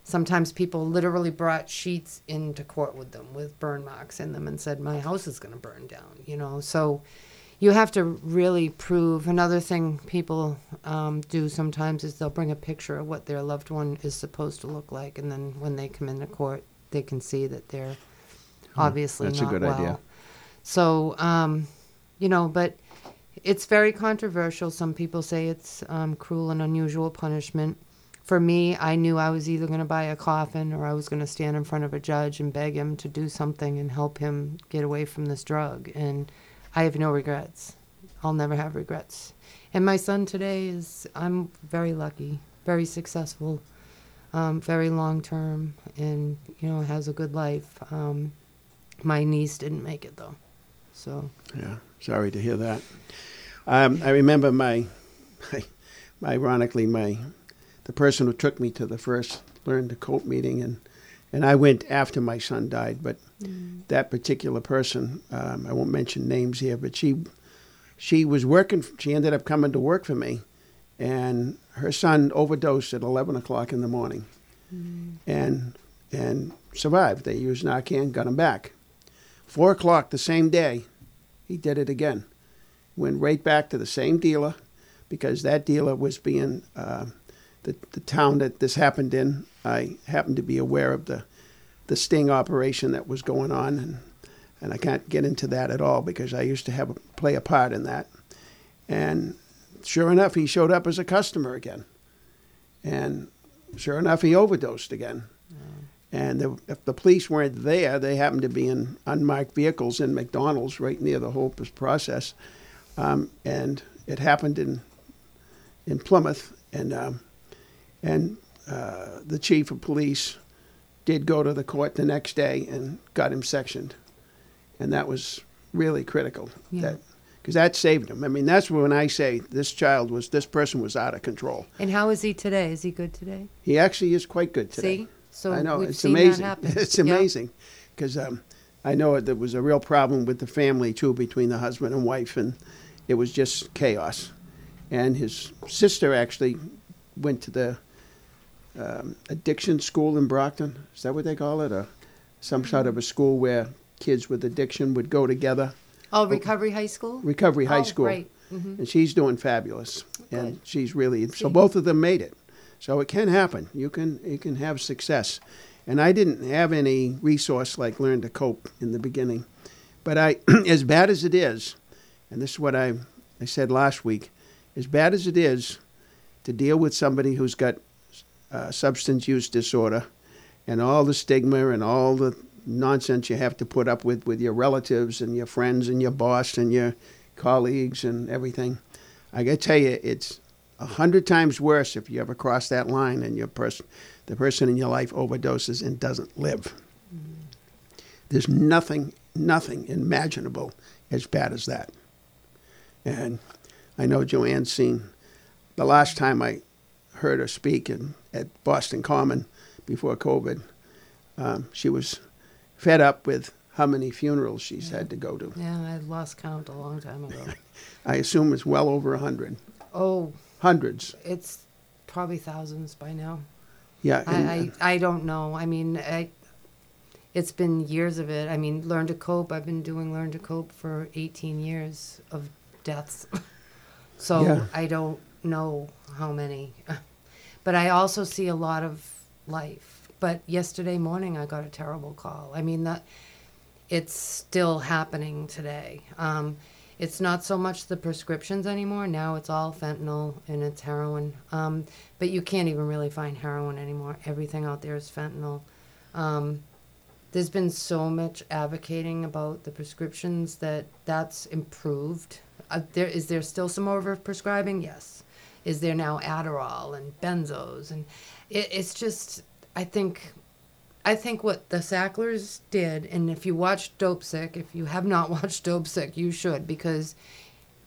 Sometimes people literally brought sheets into court with them with burn marks in them and said, my house is going to burn down, you know. So you have to really prove. Another thing people um, do sometimes is they'll bring a picture of what their loved one is supposed to look like. And then when they come into court, they can see that they're obviously not well. That's a good idea. So, um, you know, but it's very controversial. Some people say it's um, cruel and unusual punishment. For me, I knew I was either going to buy a coffin or I was going to stand in front of a judge and beg him to do something and help him get away from this drug. And I have no regrets. I'll never have regrets. And my son today is, I'm very lucky, very successful, um, very long-term, and, you know, has a good life. Um, my niece didn't make it, though. So yeah, sorry to hear that. Um, I remember my, my, ironically my, the person who took me to the first Learn to Cope meeting, and and I went after my son died. But mm. that particular person, um, I won't mention names here, but she, she was working. She ended up coming to work for me, and her son overdosed at eleven o'clock in the morning, mm. and and survived. They used Narcan, got him back. Four o'clock the same day, he did it again. Went right back to the same dealer, because that dealer was being, uh, the the town that this happened in, I happened to be aware of the the sting operation that was going on, and, and I can't get into that at all, because I used to have a, play a part in that. And sure enough, he showed up as a customer again. And sure enough, he overdosed again. Mm. And the, if the police weren't there, they happened to be in unmarked vehicles in McDonald's right near the whole process. Um, and it happened in in Plymouth, and um, and uh, the chief of police did go to the court the next day and got him sectioned, and that was really critical. Yeah. That because that saved him. I mean, that's when I say this child was this person was out of control. And how is he today? Is he good today? He actually is quite good today. See, so I know we've it's seen amazing. That happen. It's amazing because yep. um, I know there was a real problem with the family too, between the husband and wife, and it was just chaos. And his sister actually went to the um, addiction school in Brockton. Is that what they call it? Or some sort of a school where kids with addiction would go together. Oh, Recovery High School? Recovery High oh, School. Right. Mm-hmm. And she's doing fabulous. Good. And she's really, so both of them made it. So it can happen. You can, you can have success. And I didn't have any resource like Learn to Cope in the beginning. But I, as bad as it is, and this is what I, I said last week, as bad as it is to deal with somebody who's got uh, substance use disorder and all the stigma and all the nonsense you have to put up with with your relatives and your friends and your boss and your colleagues and everything, I got to tell you, it's a hundred times worse if you ever cross that line and your person, the person in your life overdoses and doesn't live. Mm-hmm. There's nothing, nothing imaginable as bad as that. And I know Joanne's seen, the last time I heard her speak in, at Boston Common before COVID, um, she was fed up with how many funerals she's yeah. had to go to. Yeah, I lost count a long time ago. I assume it's well over a hundred. Oh. Hundreds. It's probably thousands by now. Yeah. And, I, I, I don't know. I mean, I, it's been years of it. I mean, Learn to Cope, I've been doing Learn to Cope for eighteen years of deaths. So yeah. I don't know how many. But I also see a lot of life. But yesterday morning I got a terrible call. I mean, that it's still happening today. Um, it's not so much the prescriptions anymore. Now it's all fentanyl and it's heroin. Um, but you can't even really find heroin anymore. Everything out there is fentanyl. Um, there's been so much advocating about the prescriptions that that's improved. Uh, there is there still some over-prescribing? Yes. Is there now Adderall and benzos? And it, it's just, I think, I think what the Sacklers did, and if you watch Dope Sick, if you have not watched Dope Sick, you should, because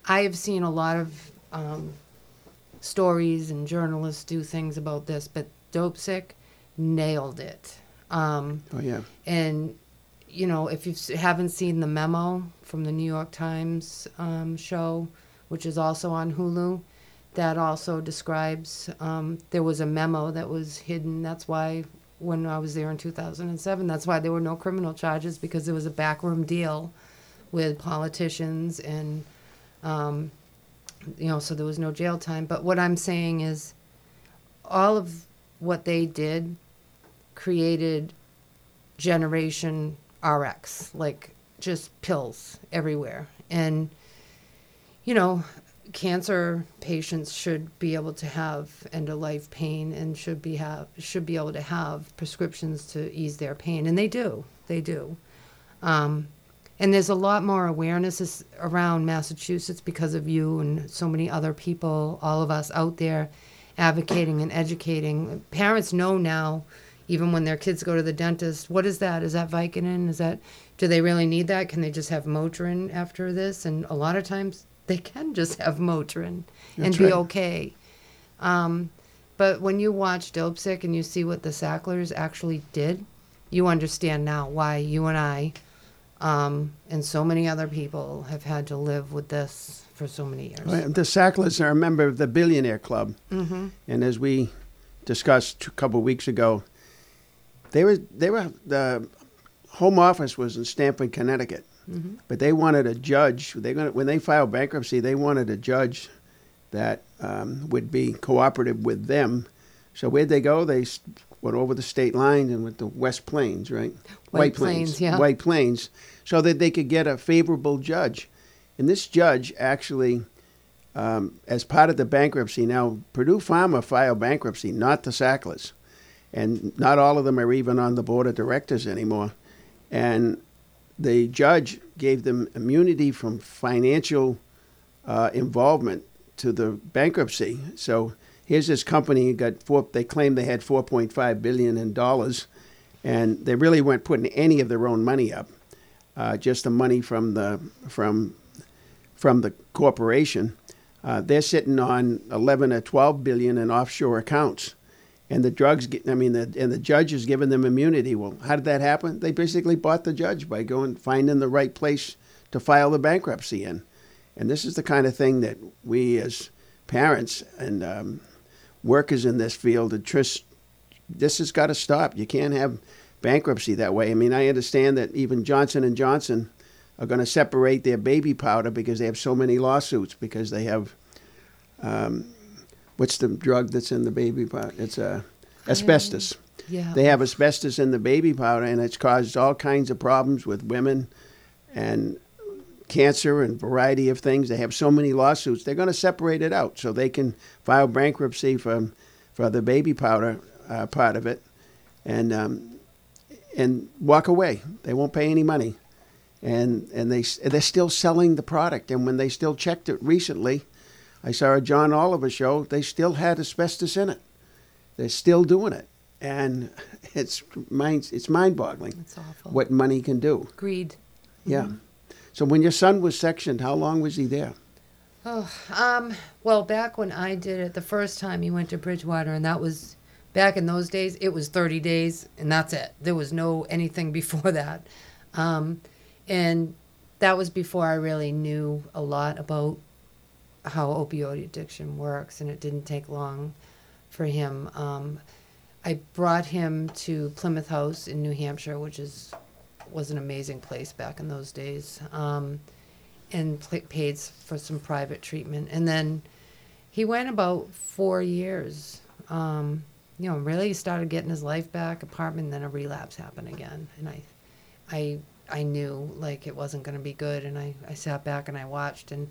I have seen a lot of um, stories and journalists do things about this, but Dope Sick nailed it. Um, oh, yeah. And, you know, if you haven't seen The Memo from the New York Times um, show, which is also on Hulu, that also describes, um, there was a memo that was hidden. That's why when I was there in two thousand seven, that's why there were no criminal charges, because there was a backroom deal with politicians and, um, you know, so there was no jail time. But what I'm saying is all of what they did created Generation R X, like just pills everywhere. And, you know, cancer patients should be able to have end-of-life pain and should be have should be able to have prescriptions to ease their pain. And they do. They do. Um, and there's a lot more awareness around Massachusetts because of you and so many other people, all of us out there advocating and educating. Parents know now, even when their kids go to the dentist, what is that? Is that Vicodin? Is that do they really need that? Can they just have Motrin after this? And a lot of times they can just have Motrin That's and be right. okay. Um, but when you watch Dope Sick and you see what the Sacklers actually did, you understand now why you and I um, and so many other people have had to live with this for so many years. Well, the Sacklers are a member of the Billionaire Club. Mm-hmm. And as we discussed a couple of weeks ago, they were, they were the Home Office was in Stamford, Connecticut. Mm-hmm. But they wanted a judge. They gonna, when they filed bankruptcy, they wanted a judge that um, would be cooperative with them. So where'd they go? They went over the state line and went to West Plains, right? White, White Plains, Plains, yeah. White Plains, so that they could get a favorable judge. And this judge actually, um, as part of the bankruptcy, now Purdue Pharma filed bankruptcy, not the Sacklers. And not all of them are even on the board of directors anymore. And the judge gave them immunity from financial uh, involvement to the bankruptcy. So here's this company got four. They claimed they had four point five billion dollars in dollars, and they really weren't putting any of their own money up, uh, just the money from the from from the corporation. Uh, they're sitting on eleven or twelve billion dollars in offshore accounts. And the drugs, I mean, the, and the judge is giving them immunity. Well, how did that happen? They basically bought the judge by going finding the right place to file the bankruptcy in. And this is the kind of thing that we as parents and um, workers in this field, this has got to stop. You can't have bankruptcy that way. I mean, I understand that even Johnson and Johnson are going to separate their baby powder because they have so many lawsuits because they have... Um, What's the drug that's in the baby powder? It's uh, asbestos. I, yeah. They have asbestos in the baby powder, and it's caused all kinds of problems with women and cancer and variety of things. They have so many lawsuits. They're going to separate it out so they can file bankruptcy for for the baby powder uh, part of it and um, and walk away. They won't pay any money. And, and they, they're still selling the product, and when they still checked it recently... I saw a John Oliver show. They still had asbestos in it. They're still doing it, and it's mind it's mind-boggling. It's awful. What money can do. Greed. Yeah. Mm-hmm. So when your son was sectioned, how long was he there? Oh, um. Well, back when I did it the first time, he went to Bridgewater, and that was back in those days. It was thirty days, and that's it. There was no anything before that, um, and that was before I really knew a lot about how opioid addiction works, and it didn't take long for him. Um, I brought him to Plymouth House in New Hampshire, which is was an amazing place back in those days, um, and pl- paid for some private treatment. And then he went about four years. Um, you know, really started getting his life back, apartment, and then a relapse happened again. And I, I, I knew like it wasn't going to be good. And I, I sat back and I watched. And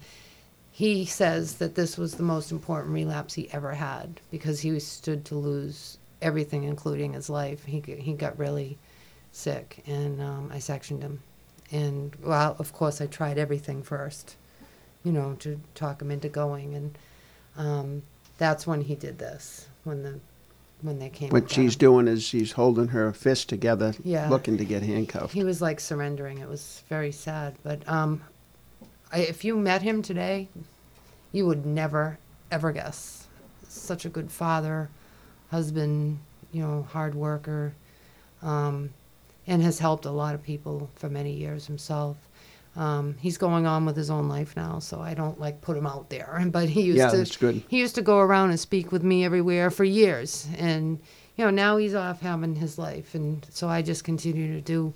he says that this was the most important relapse he ever had because he was stood to lose everything, including his life. He he got really sick, and um, I sectioned him. And, well, of course, I tried everything first, you know, to talk him into going. And um, that's when he did this, when the when they came. What she's doing is she's holding her fist together, yeah. looking to get handcuffed. He was, like, surrendering. It was very sad, but... Um, if you met him today, you would never, ever guess. Such a good father, husband, you know, hard worker, um, and has helped a lot of people for many years himself. Um, he's going on with his own life now, so I don't, like, put him out there. But he used yeah, to, that's good. He used to go around and speak with me everywhere for years. And, you know, now he's off having his life. And so I just continue to do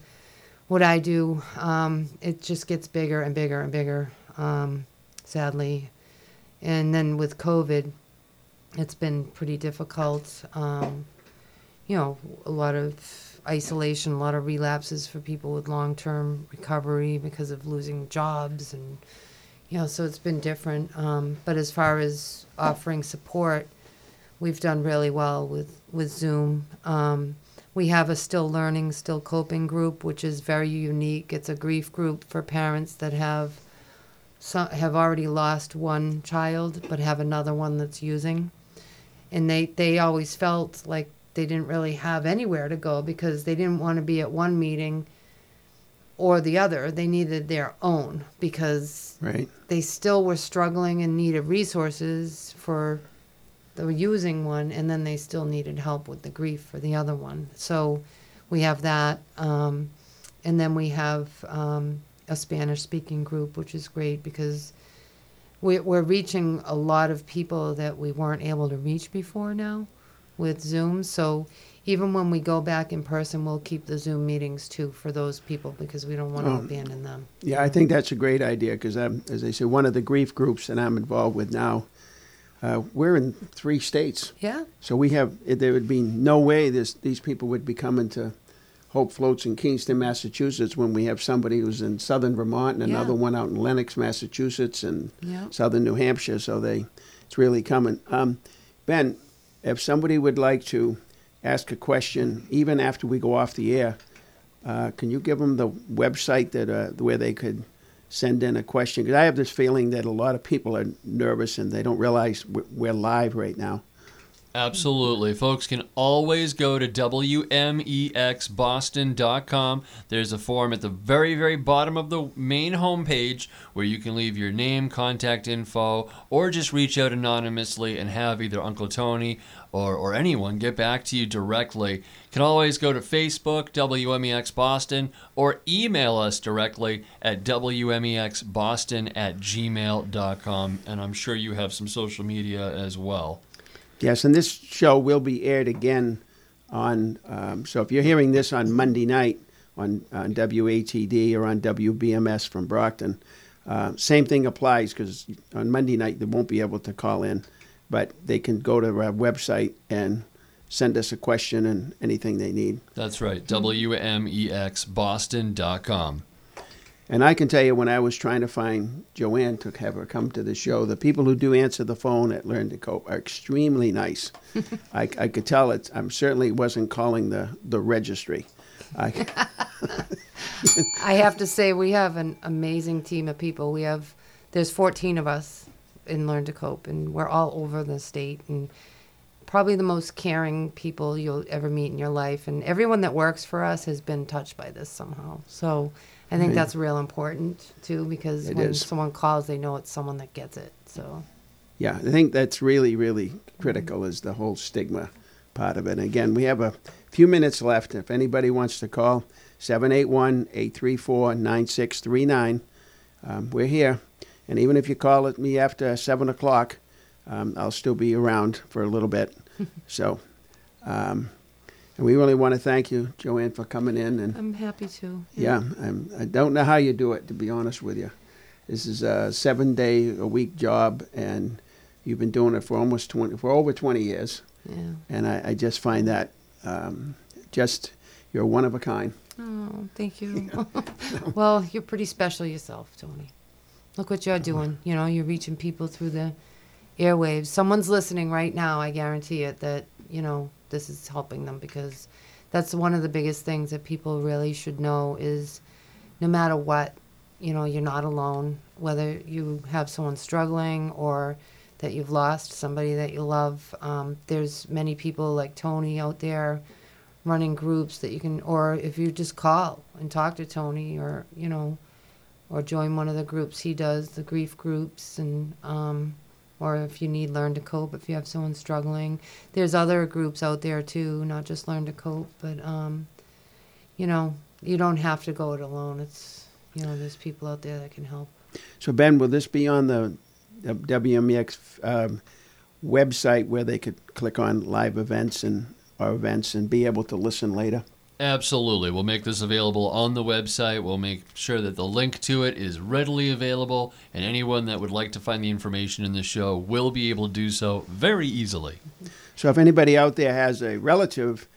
what I do. Um, it just gets bigger and bigger and bigger, um, sadly. And then with COVID, it's been pretty difficult. Um, you know, a lot of isolation, a lot of relapses for people with long-term recovery because of losing jobs. And, you know, so it's been different. Um, but as far as offering support, we've done really well with, with Zoom. Um, We have a Still Learning, Still Coping group, which is very unique. It's a grief group for parents that have some, have already lost one child but have another one that's using. And they, they always felt like they didn't really have anywhere to go because they didn't want to be at one meeting or the other. They needed their own because right. they still were struggling and needed resources for the using one, and then they still needed help with the grief for the other one. So we have that. Um, and then we have um, a Spanish-speaking group, which is great because we, we're reaching a lot of people that we weren't able to reach before now with Zoom. So even when we go back in person, we'll keep the Zoom meetings, too, for those people because we don't want to um, abandon them. Yeah, I think that's a great idea because, as I said, one of the grief groups that I'm involved with now, uh, we're in three states. Yeah. So we have, there would be no way this, these people would be coming to Hope Floats in Kingston, Massachusetts, when we have somebody who's in southern Vermont and another yeah. one out in Lenox, Massachusetts, and yeah. southern New Hampshire. So they, it's really coming. Um, Ben, if somebody would like to ask a question, even after we go off the air, uh, can you give them the website that uh, where they could send in a question? Because I have this feeling that a lot of people are nervous and they don't realize we're live right now. Absolutely. Folks can always go to W M E X Boston dot com. There's a form at the very, very bottom of the main homepage where you can leave your name, contact info, or just reach out anonymously and have either Uncle Tony or, or anyone get back to you directly. You can always go to Facebook, W M E X Boston, or email us directly at W M E X Boston at gmail dot com. And I'm sure you have some social media as well. Yes, and this show will be aired again on, um, so if you're hearing this on Monday night on, on W A T D or on W B M S from Brockton, uh, same thing applies because on Monday night they won't be able to call in, but they can go to our website and send us a question and anything they need. That's right, W M E X Boston dot com. And I can tell you when I was trying to find Joanne to have her come to the show, the people who do answer the phone at Learn to Cope are extremely nice. I, I could tell it. I'm certainly wasn't calling the, the registry. I, I have to say we have an amazing team of people. We have, there's fourteen of us in Learn to Cope, and we're all over the state, and probably the most caring people you'll ever meet in your life. And everyone that works for us has been touched by this somehow. So I think that's real important, too, because it when is. someone calls, they know it's someone that gets it. So, yeah, I think that's really, really critical is the whole stigma part of it. And again, we have a few minutes left. If anybody wants to call, seven eight one, eight three four, nine six three nine. Um, we're here. And even if you call at me after seven o'clock, um, I'll still be around for a little bit. so, um And we really want to thank you, Joanne, for coming in. And I'm happy to. Yeah, yeah I'm, I don't know how you do it, to be honest with you. This is a seven-day-a-week job, and you've been doing it for almost twenty, for over twenty years. Yeah. And I, I just find that um, just you're one of a kind. Oh, thank you. Yeah. Well, you're pretty special yourself, Tony. Look what you're doing. You know, you're reaching people through the airwaves. Someone's listening right now. I guarantee it. That you know. This is helping them because that's one of the biggest things that people really should know is no matter what, you know, you're not alone, whether you have someone struggling or that you've lost somebody that you love. Um, there's many people like Tony out there running groups that you can, or if you just call and talk to Tony or, you know, or join one of the groups he does, the grief groups and, um, or if you need Learn to Cope, if you have someone struggling. There's other groups out there, too, not just Learn to Cope. But, um, you know, you don't have to go it alone. It's, you know, there's people out there that can help. So, Ben, will this be on the W M E X um, website where they could click on live events and our events and be able to listen later? Absolutely. We'll make this available on the website. We'll make sure that the link to it is readily available, and anyone that would like to find the information in the show will be able to do so very easily. So if anybody out there has a relative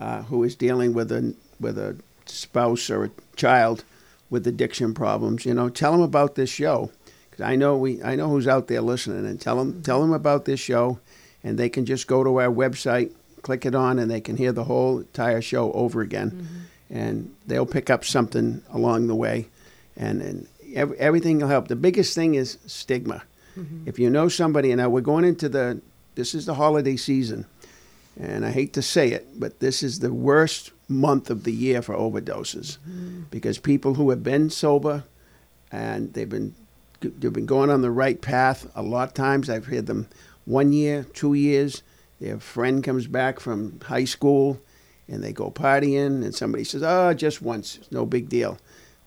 uh, who is dealing with a, with a spouse or a child with addiction problems, you know, tell them about this show. Because I know we, I know who's out there listening, and tell them, tell them about this show, and they can just go to our website, click it on, and they can hear the whole entire show over again. Mm-hmm. And they'll pick up something along the way. And, and every, everything will help. The biggest thing is stigma. Mm-hmm. If you know somebody, and now we're going into the, this is the holiday season. And I hate to say it, but this is the worst month of the year for overdoses, mm-hmm. because people who have been sober and they've been they've been going on the right path a lot of times. I've heard them one year, two years. Their friend comes back from high school and they go partying and somebody says, oh, just once, it's no big deal.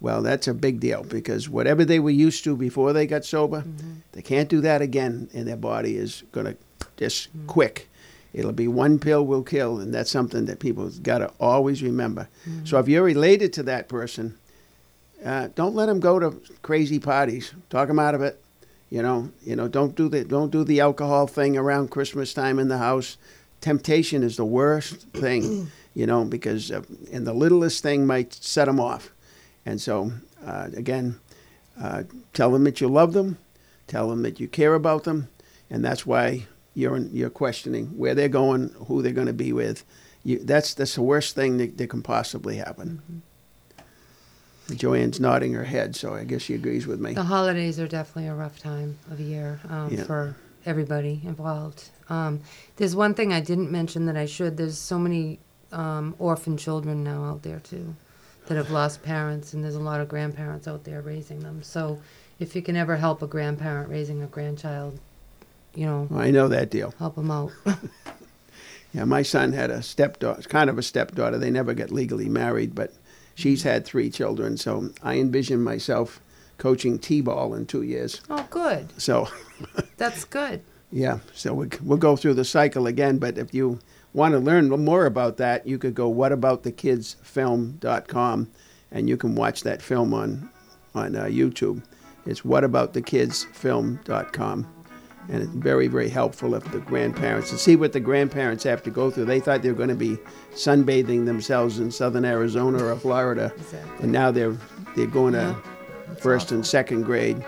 Well, that's a big deal because whatever they were used to before they got sober, mm-hmm. they can't do that again, and their body is going to just mm-hmm. quick. It'll be one pill will kill, and that's something that people got to always remember. Mm-hmm. So if you're related to that person, uh, don't let them go to crazy parties. Talk them out of it. You know, you know, don't do the don't do the alcohol thing around Christmas time in the house. Temptation is the worst thing, you know, because uh, and the littlest thing might set them off. And so, uh, again, uh, tell them that you love them, tell them that you care about them, and that's why you're in, you're questioning where they're going, who they're going to be with. You, that's that's the worst thing that, that can possibly happen. Mm-hmm. Joanne's nodding her head, so I guess she agrees with me. The holidays are definitely a rough time of year um, yeah. for everybody involved. Um, there's one thing I didn't mention that I should. There's so many um, orphan children now out there, too, that have lost parents, and there's a lot of grandparents out there raising them. So if you can ever help a grandparent raising a grandchild, you know. Well, I know that deal. Help them out. Yeah, my son had a stepdaughter, kind of a stepdaughter. They never got legally married, but she's had three children. So I envision myself coaching T-ball in two years. Oh, good. So. That's good. Yeah, so we, we'll go through the cycle again, but if you want to learn more about that, you could go what about the kids film dot com, and you can watch that film on on uh, YouTube. It's what about the kids film dot com, and it's very, very helpful if the grandparents, and see what the grandparents have to go through. They thought they were going to be sunbathing themselves in southern Arizona or Florida, exactly. and now they're they're going to yeah, first awful. and second grade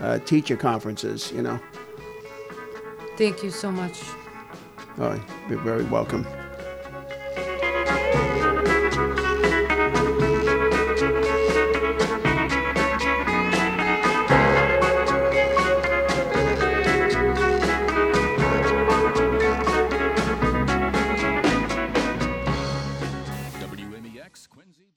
uh, teacher conferences, you know. Thank you so much. Oh, you're very welcome. W M E X Quincy.